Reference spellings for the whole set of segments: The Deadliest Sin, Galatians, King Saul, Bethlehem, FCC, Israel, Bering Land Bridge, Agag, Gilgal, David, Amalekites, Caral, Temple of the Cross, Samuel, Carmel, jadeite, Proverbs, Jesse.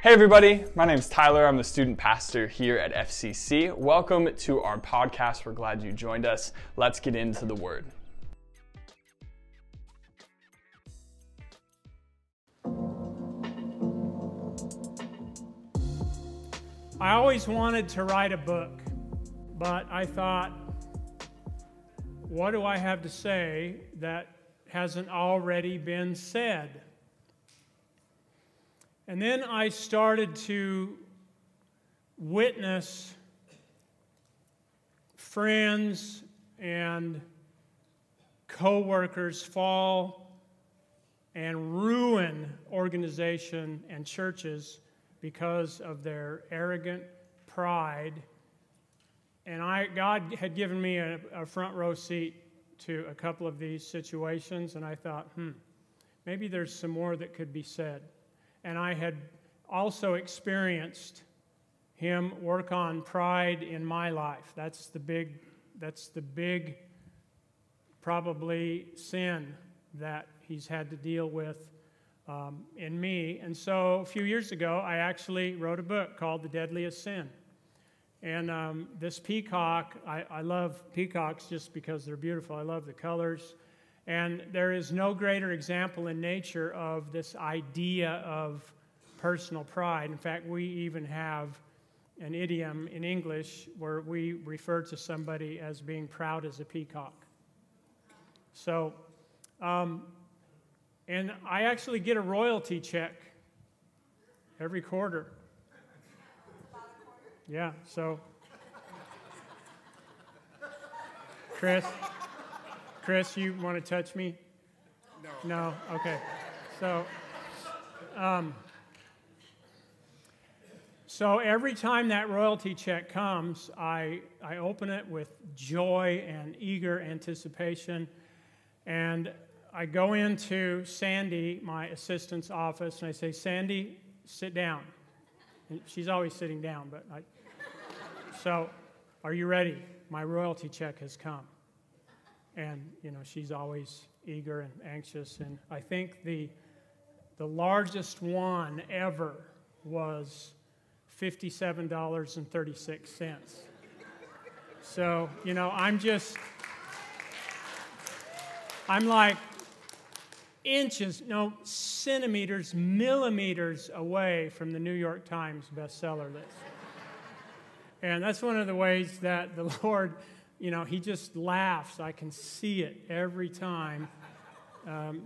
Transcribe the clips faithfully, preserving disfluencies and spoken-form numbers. Hey everybody, my name is Tyler. I'm the student pastor here at F C C. Welcome to our podcast. We're glad you joined us. Let's get into the Word. I always wanted to write a book, but I thought, what do I have to say that hasn't already been said? And then I started to witness friends and coworkers fall and ruin organization and churches because of their arrogant pride. And I, God had given me a, a front row seat to a couple of these situations, and I thought, hmm, maybe there's some more that could be said. And I had also experienced him work on pride in my life. That's the big, that's the big probably sin that he's had to deal with um, in me. And so a few years ago, I actually wrote a book called The Deadliest Sin. And um, this peacock, I, I love peacocks just because they're beautiful. I love the colors. And there is no greater example in nature of this idea of personal pride. In fact, we even have an idiom in English where we refer to somebody as being proud as a peacock. So, um, and I actually get a royalty check every quarter. Yeah, so, Chris, Chris, you want to touch me? No. No? Okay. So, um, so every time that royalty check comes, I, I open it with joy and eager anticipation, and I go into Sandy, my assistant's office, and I say, Sandy, sit down. And she's always sitting down, but I... So, are you ready? My royalty check has come. And, you know, she's always eager and anxious. And I think the, the largest one ever was fifty-seven dollars and thirty-six cents. So, you know, I'm just, I'm like inches, no, centimeters, millimeters away from the New York Times bestseller list. And that's one of the ways that the Lord... You know, he just laughs. I can see it every time. Um,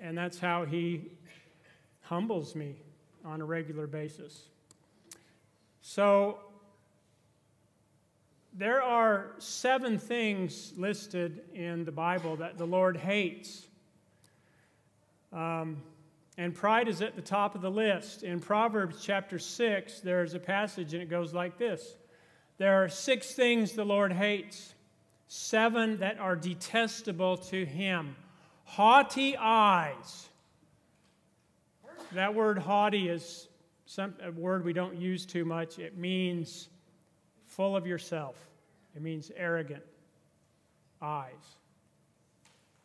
and that's how he humbles me on a regular basis. So there are seven things listed in the Bible that the Lord hates. Um, and pride is at the top of the list. In Proverbs chapter six, there's a passage, and it goes like this. There are six things the Lord hates, seven that are detestable to him. Haughty eyes. That word haughty is some, a word we don't use too much. It means full of yourself. It means arrogant eyes.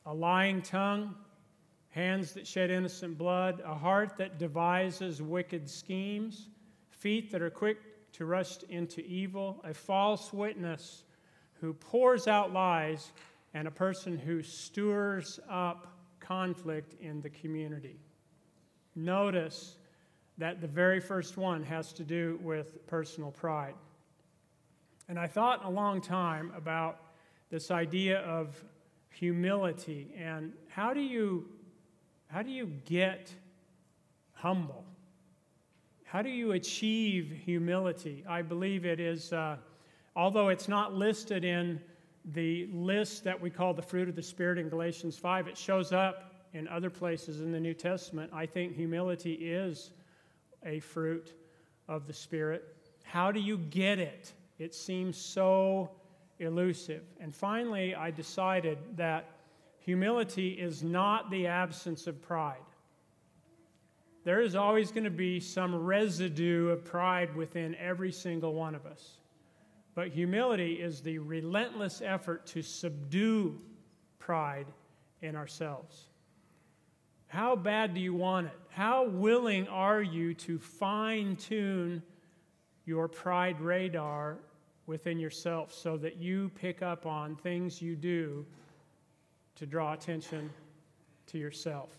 A lying tongue, hands that shed innocent blood, a heart that devises wicked schemes, feet that are quick to rush into evil, a false witness who pours out lies, and a person who stirs up conflict in the community. Notice that the very first one has to do with personal pride. And I thought a long time about this idea of humility and how do you, how do you get humble? How do you achieve humility? I believe it is, uh, although it's not listed in the list that we call the fruit of the Spirit in Galatians five, it shows up in other places in the New Testament. I think humility is a fruit of the Spirit. How do you get it? It seems so elusive. And finally, I decided that humility is not the absence of pride. There is always going to be some residue of pride within every single one of us. But humility is the relentless effort to subdue pride in ourselves. How bad do you want it? How willing are you to fine-tune your pride radar within yourself so that you pick up on things you do to draw attention to yourself?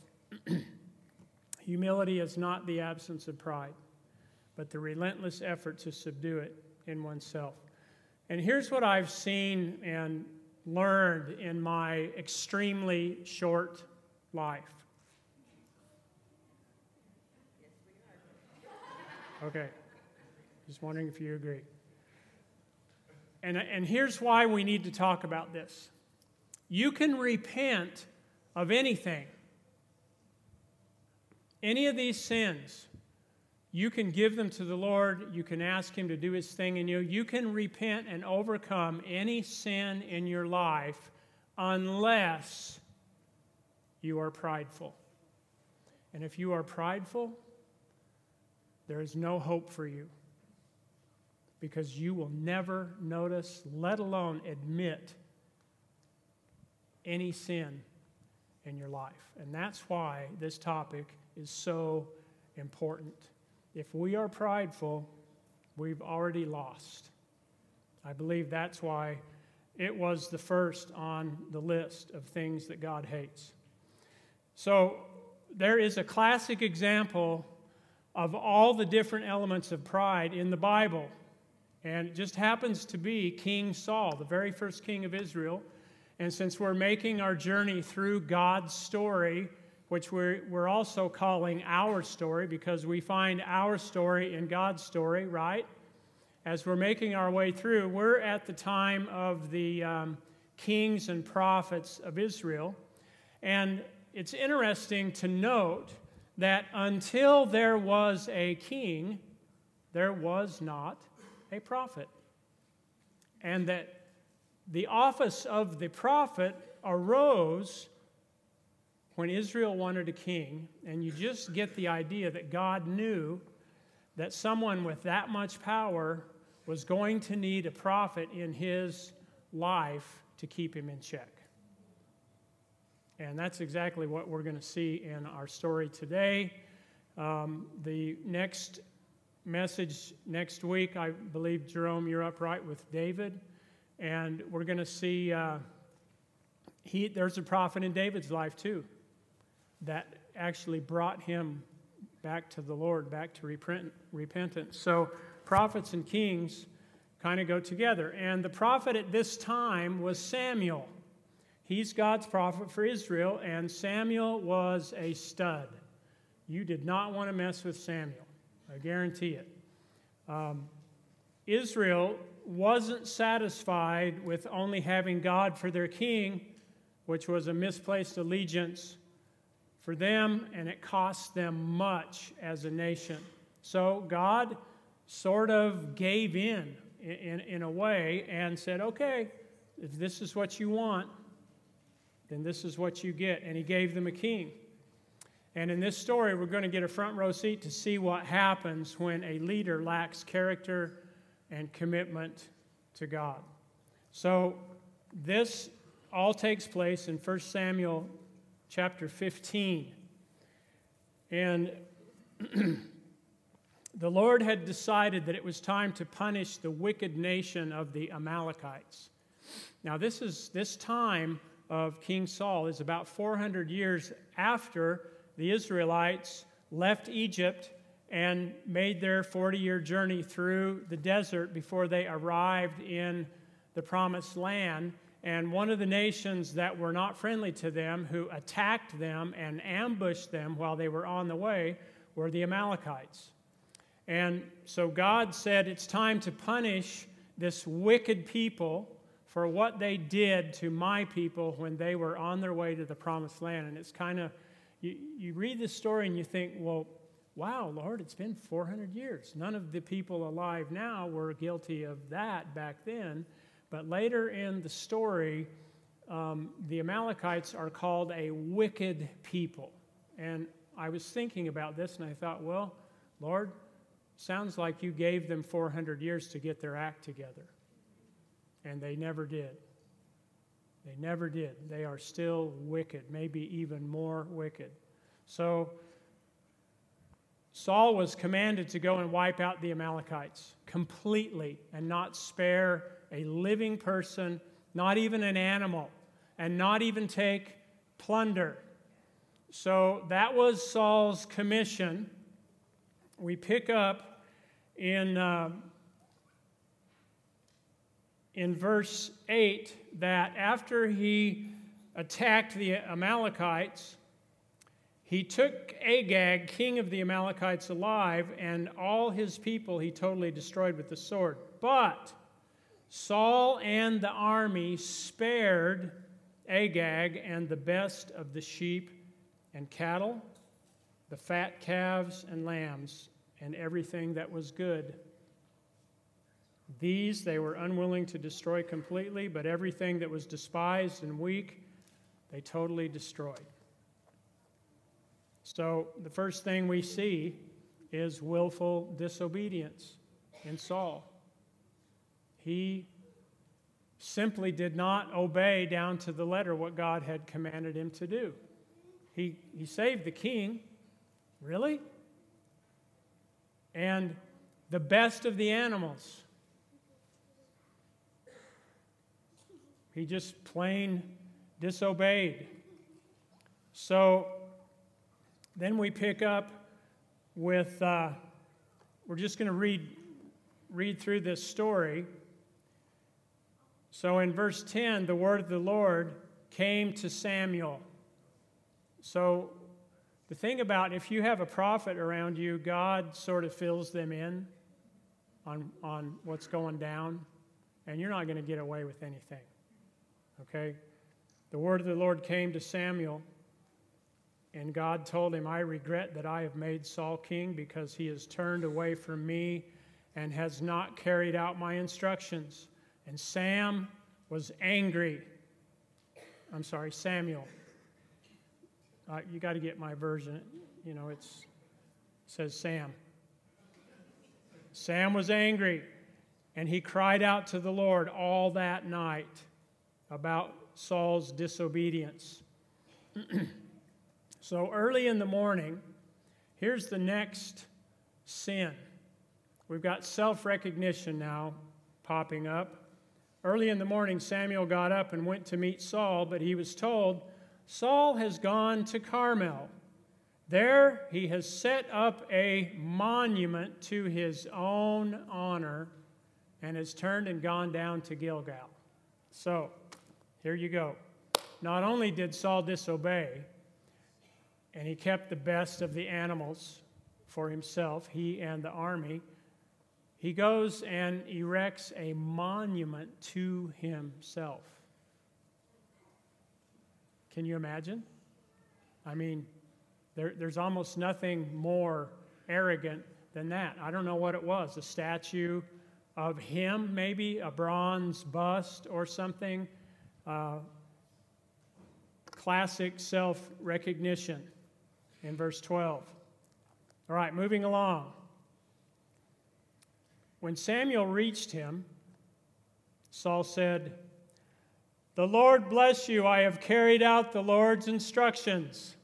Humility is not the absence of pride, but the relentless effort to subdue it in oneself. And here's what I've seen and learned in my extremely short life. Okay, just wondering if you agree. And, and here's why we need to talk about this. You can repent of anything. Any of these sins, you can give them to the Lord. You can ask Him to do His thing in you. You can repent and overcome any sin in your life unless you are prideful. And if you are prideful, there is no hope for you, because you will never notice, let alone admit, any sin in your life. And that's why this topic is so important. If we are prideful, we've already lost. I believe that's why it was the first on the list of things that God hates. So there is a classic example of all the different elements of pride in the Bible. And it just happens to be King Saul, the very first king of Israel. And since we're making our journey through God's story, which we're, we're also calling our story, because we find our story in God's story, right? As we're making our way through, we're at the time of the um, kings and prophets of Israel. And it's interesting to note that until there was a king, there was not a prophet. And that the office of the prophet arose when Israel wanted a king, and you just get the idea that God knew that someone with that much power was going to need a prophet in his life to keep him in check. And that's exactly what we're going to see in our story today. Um, the next message next week, I believe, Jerome, you're up right with David, and we're going to see uh, he, there's a prophet in David's life too that actually brought him back to the Lord, back to repent, repentance. So prophets and kings kind of go together. And the prophet at this time was Samuel. He's God's prophet for Israel, and Samuel was a stud. You did not want to mess with Samuel. I guarantee it. Um, Israel wasn't satisfied with only having God for their king, which was a misplaced allegiance for them, and it cost them much as a nation. So God sort of gave in, in, in a way, and said, okay, if this is what you want, then this is what you get. And He gave them a king. And in this story, we're going to get a front row seat to see what happens when a leader lacks character and commitment to God. So this all takes place in First Samuel chapter fifteen. And the Lord had decided that it was time to punish the wicked nation of the Amalekites. Now this is this time of King Saul is about four hundred years after the Israelites left Egypt and made their forty-year journey through the desert before they arrived in the promised land. And one of the nations that were not friendly to them, who attacked them and ambushed them while they were on the way, were the Amalekites. And so God said, it's time to punish this wicked people for what they did to my people when they were on their way to the promised land. And it's kind of, you, you read this story and you think, well, wow, Lord, it's been four hundred years. None of the people alive now were guilty of that back then. But later in the story, um, the Amalekites are called a wicked people. And I was thinking about this, and I thought, well, Lord, sounds like you gave them four hundred years to get their act together. And they never did. They never did. They are still wicked, maybe even more wicked. So Saul was commanded to go and wipe out the Amalekites completely and not spare a living person, not even an animal, and not even take plunder. So that was Saul's commission. We pick up in, uh, in verse eight that after he attacked the Amalekites, he took Agag, king of the Amalekites, alive, and all his people he totally destroyed with the sword. But Saul and the army spared Agag and the best of the sheep and cattle, the fat calves and lambs, and everything that was good. These they were unwilling to destroy completely, but everything that was despised and weak, they totally destroyed. So the first thing we see is willful disobedience in Saul. He simply did not obey down to the letter what God had commanded him to do. He, he saved the king. Really? And the best of the animals. He just plain disobeyed. So then we pick up with, uh, we're just going to read, read through this story. So in verse ten, the word of the Lord came to Samuel. So the thing about if you have a prophet around you, God sort of fills them in on, on what's going down, and you're not going to get away with anything. Okay? The word of the Lord came to Samuel, and God told him, I regret that I have made Saul king because he has turned away from me and has not carried out my instructions. And Sam was angry. I'm sorry, Samuel. Uh, you got to get my version. You know, it's, it says Sam. Sam was angry, and he cried out to the Lord all that night about Saul's disobedience. So early in the morning, here's the next sin. We've got self-recognition now popping up. Early in the morning, Samuel got up and went to meet Saul, but he was told, Saul has gone to Carmel. There he has set up a monument to his own honor and has turned and gone down to Gilgal. So, here you go. Not only did Saul disobey, and he kept the best of the animals for himself, he and the army, he goes and erects a monument to himself. Can you imagine? I mean, there, there's almost nothing more arrogant than that. I don't know what it was, a statue of him, maybe, a bronze bust or something. Uh, classic self-recognition in verse twelve. All right, moving along. When Samuel reached him, Saul said, the Lord bless you. I have carried out the Lord's instructions.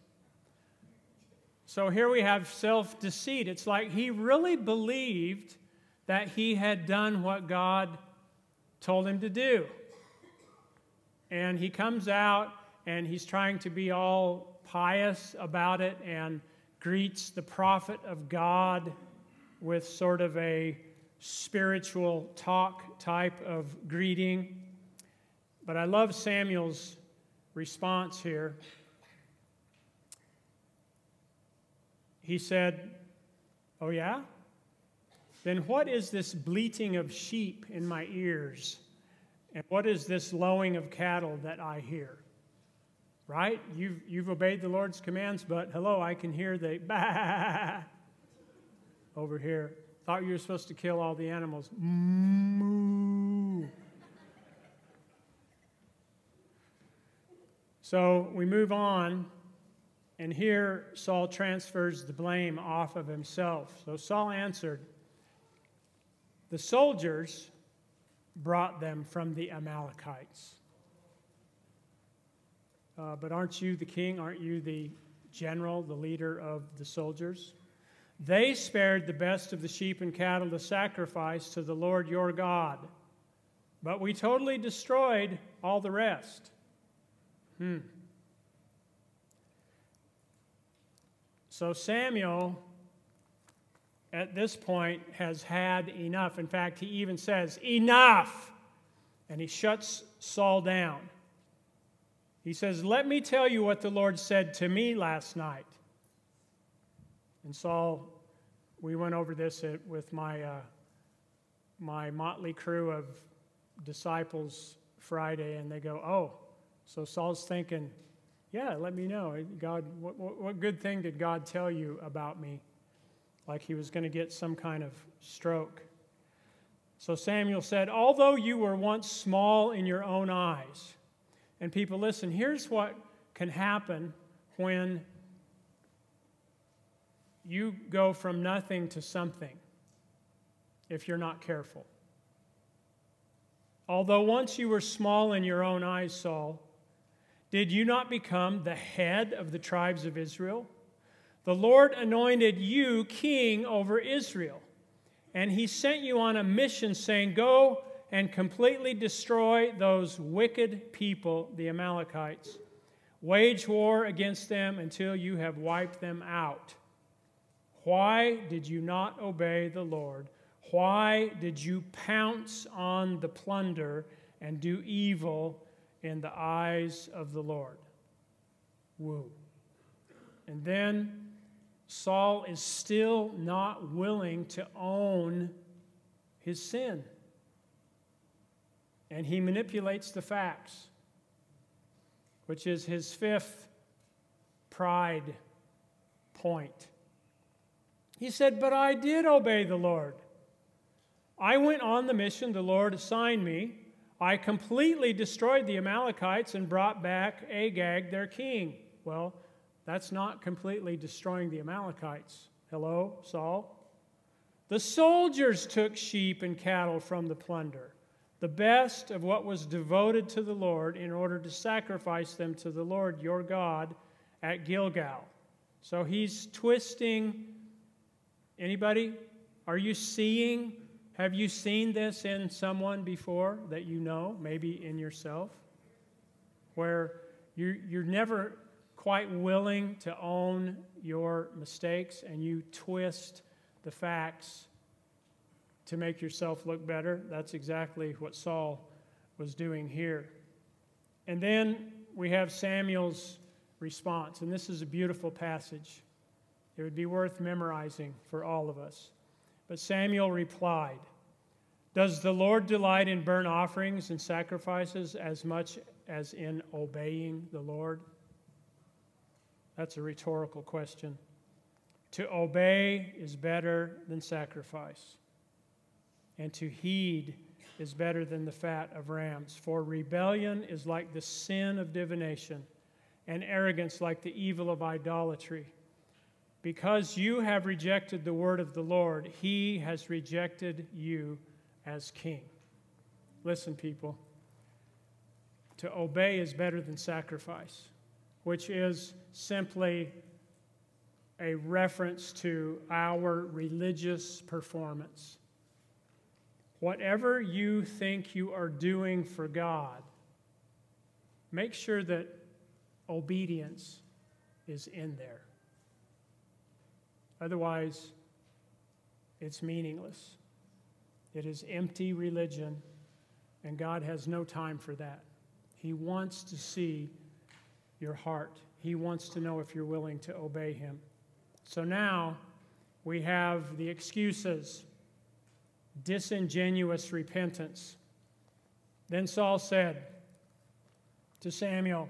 So here we have self-deceit. It's like he really believed that he had done what God told him to do. And he comes out and he's trying to be all pious about it and greets the prophet of God with sort of a spiritual talk type of greeting. But I love Samuel's response here. He said, oh yeah? Then what is this bleating of sheep in my ears? And what is this lowing of cattle that I hear? Right? You've, you've obeyed the Lord's commands, but hello, I can hear the bah over here. Thought you were supposed to kill all the animals. Moo. So we move on, and here Saul transfers the blame off of himself. So Saul answered, the soldiers brought them from the Amalekites. Uh, but aren't you the king? Aren't you the general, the leader of the soldiers. They spared the best of the sheep and cattle to sacrifice to the Lord your God, but we totally destroyed all the rest. Hmm. So Samuel, at this point, has had enough. In fact, he even says, "Enough!" And he shuts Saul down. He says, "Let me tell you what the Lord said to me last night." And Saul, we went over this with my, uh, my motley crew of disciples Friday, and they go, "Oh, so Saul's thinking, yeah, let me know. God, what, what, what good thing did God tell you about me?" Like he was going to get some kind of stroke. So Samuel said, "Although you were once small in your own eyes..." And people, listen, here's what can happen when you go from nothing to something if you're not careful. "Although once you were small in your own eyes, Saul, did you not become the head of the tribes of Israel? The Lord anointed you king over Israel, and he sent you on a mission saying, 'Go and completely destroy those wicked people, the Amalekites. Wage war against them until you have wiped them out.' Why did you not obey the Lord? Why did you pounce on the plunder and do evil in the eyes of the Lord?" Woo. And then Saul is still not willing to own his sin. And he manipulates the facts, which is his fifth pride point. He said, "But I did obey the Lord. I went on the mission the Lord assigned me. I completely destroyed the Amalekites and brought back Agag, their king." Well, that's not completely destroying the Amalekites. Hello, Saul? "The soldiers took sheep and cattle from the plunder, the best of what was devoted to the Lord, in order to sacrifice them to the Lord your God at Gilgal." So he's twisting. Anybody? Are you seeing? Have you seen this in someone before that you know, maybe in yourself, where you're, you're never quite willing to own your mistakes and you twist the facts to make yourself look better? That's exactly what Saul was doing here. And then we have Samuel's response, and this is a beautiful passage. It would be worth memorizing for all of us. But Samuel replied, "Does the Lord delight in burnt offerings and sacrifices as much as in obeying the Lord?" That's a rhetorical question. To obey is better than sacrifice, and to heed is better than the fat of rams. For rebellion is like the sin of divination, and arrogance like the evil of idolatry. Because you have rejected the word of the Lord, he has rejected you as king." Listen, people. To obey is better than sacrifice, which is simply a reference to our religious performance. Whatever you think you are doing for God, make sure that obedience is in there. Otherwise, it's meaningless. It is empty religion, and God has no time for that. He wants to see your heart. He wants to know if you're willing to obey him. So now we have the excuses. Disingenuous repentance. Then Saul said to Samuel,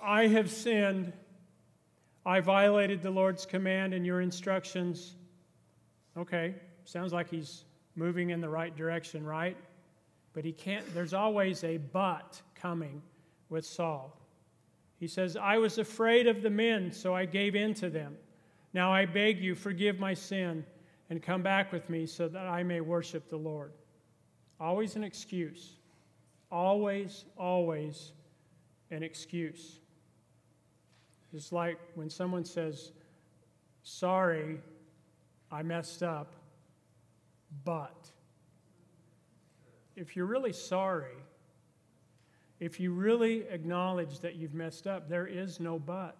"I have sinned. I violated the Lord's command and your instructions." Okay, sounds like he's moving in the right direction, right? But he can't, there's always a but coming with Saul. He says, "I was afraid of the men, so I gave in to them. Now I beg you, forgive my sin and come back with me so that I may worship the Lord." Always an excuse. Always, always an excuse. It's like when someone says, sorry, I messed up, but. If you're really sorry, if you really acknowledge that you've messed up, there is no but.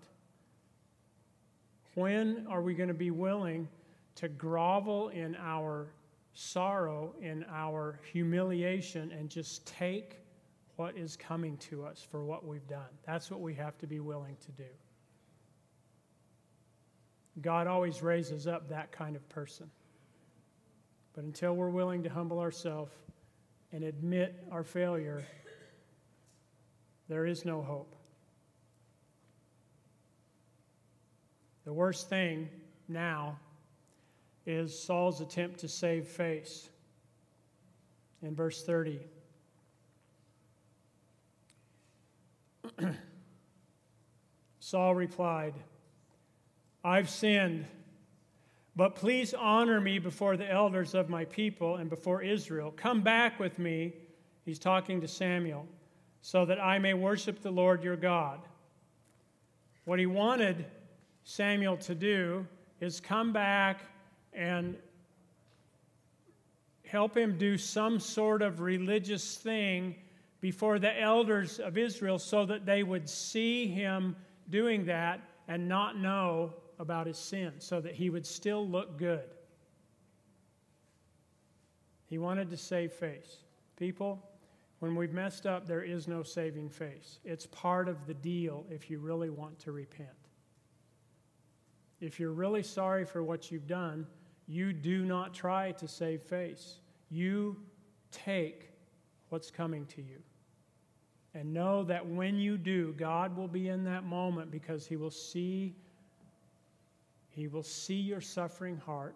When are we going to be willing to grovel in our sorrow, in our humiliation, and just take what is coming to us for what we've done? That's what we have to be willing to do. God always raises up that kind of person. But until we're willing to humble ourselves and admit our failure, there is no hope. The worst thing now is Saul's attempt to save face. In verse thirty, Saul replied, I've sinned, but please honor me before the elders of my people and before Israel. Come back with me, he's talking to Samuel, so that I may worship the Lord your God. What he wanted Samuel to do is come back and help him do some sort of religious thing before the elders of Israel so that they would see him doing that and not know about his sin, so that he would still look good. He wanted to save face. People, when we've messed up, there is no saving face. It's part of the deal if you really want to repent. If you're really sorry for what you've done, you do not try to save face. You take what's coming to you. And know that when you do, God will be in that moment, because he will see, he will see your suffering heart.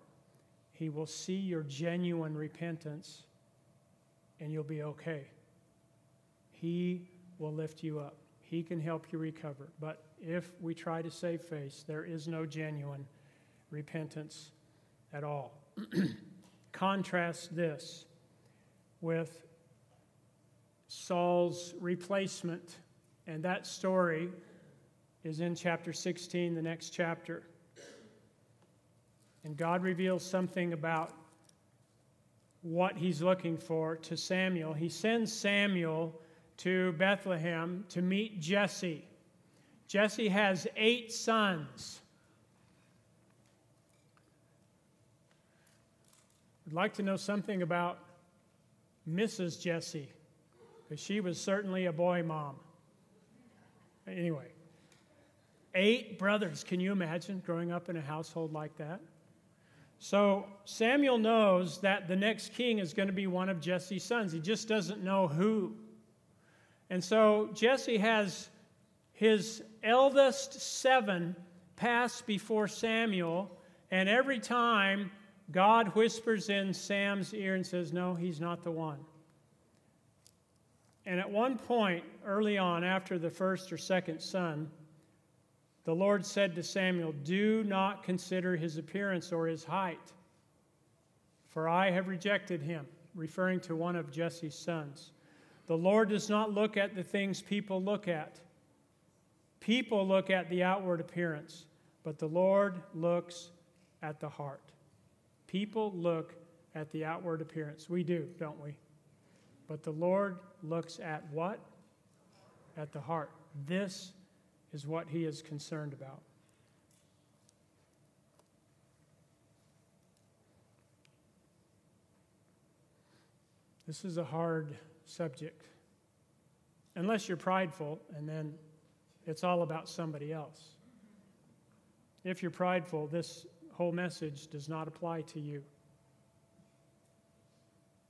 He will see your genuine repentance, and you'll be okay. He will lift you up. He can help you recover. But if we try to save face, there is no genuine repentance at all. Contrast this with Saul's replacement. And that story is in chapter sixteen, the next chapter. And God reveals something about what he's looking for to Samuel. He sends Samuel to Bethlehem to meet Jesse. Jesse has eight sons. I'd like to know something about Missus Jesse, because she was certainly a boy mom. Anyway, eight brothers. Can you imagine growing up in a household like that? So Samuel knows that the next king is going to be one of Jesse's sons. He just doesn't know who. And so Jesse has his eldest seven pass before Samuel, and every time God whispers in Sam's ear and says, no, he's not the one. And at one point, early on, after the first or second son, the Lord said to Samuel, do not consider his appearance or his height, for I have rejected him, referring to one of Jesse's sons. The Lord does not look at the things people look at. People look at the outward appearance, but the Lord looks at the heart. People look at the outward appearance. We do, don't we? But the Lord looks at what? At the heart. This is what he is concerned about. This is a hard subject. Unless you're prideful, and then it's all about somebody else. If you're prideful, this whole message does not apply to you.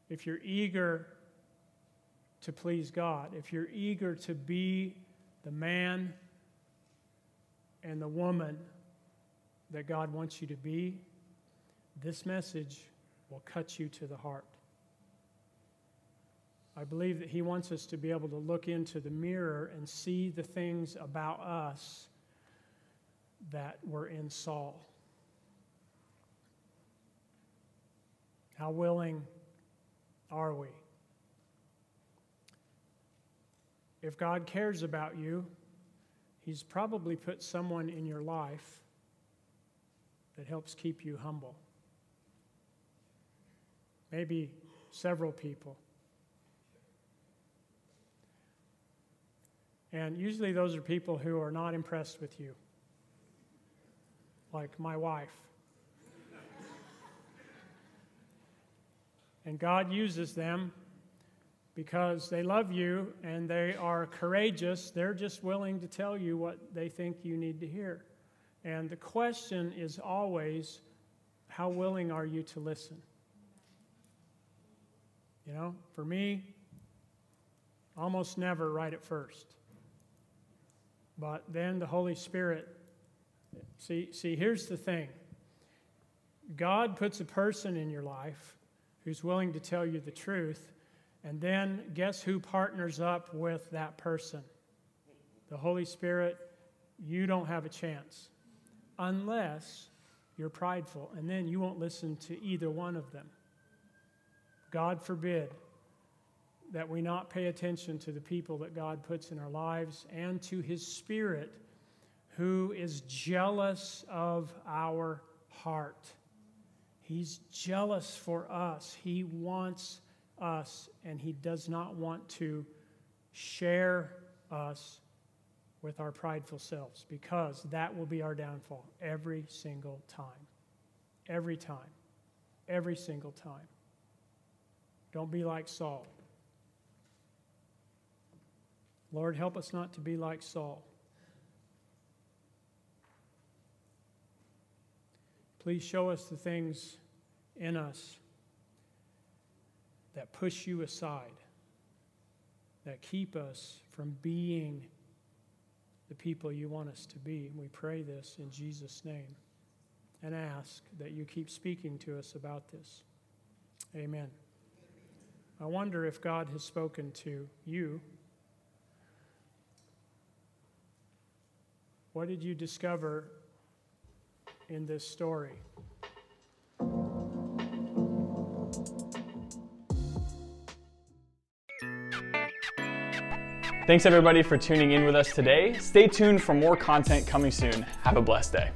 If you're eager to please God, if you're eager to be the man and the woman that God wants you to be, this message will cut you to the heart. I believe that he wants us to be able to look into the mirror and see the things about us that were in Saul. How willing are we? If God cares about you, He's probably put someone in your life that helps keep you humble. Maybe several people. And usually those are people who are not impressed with you, like my wife. And God uses them because they love you and they are courageous. They're just willing to tell you what they think you need to hear. And the question is always, how willing are you to listen? You know, for me, almost never right at first. But then the Holy Spirit, see, see, here's the thing. God puts a person in your life who's willing to tell you the truth, and then guess who partners up with that person? The Holy Spirit. You don't have a chance unless you're prideful, and then you won't listen to either one of them. God forbid that we not pay attention to the people that God puts in our lives and to His Spirit, who is jealous of our heart. He's jealous for us. He wants us, and He does not want to share us with our prideful selves, because that will be our downfall every single time. Every time. Every single time. Don't be like Saul. Lord, help us not to be like Saul. Please show us the things in us that push you aside, that keep us from being the people you want us to be. We pray this in Jesus' name and ask that you keep speaking to us about this. Amen. I wonder if God has spoken to you. What did you discover in this story? Thanks everybody for tuning in with us today. Stay tuned for more content coming soon. Have a blessed day.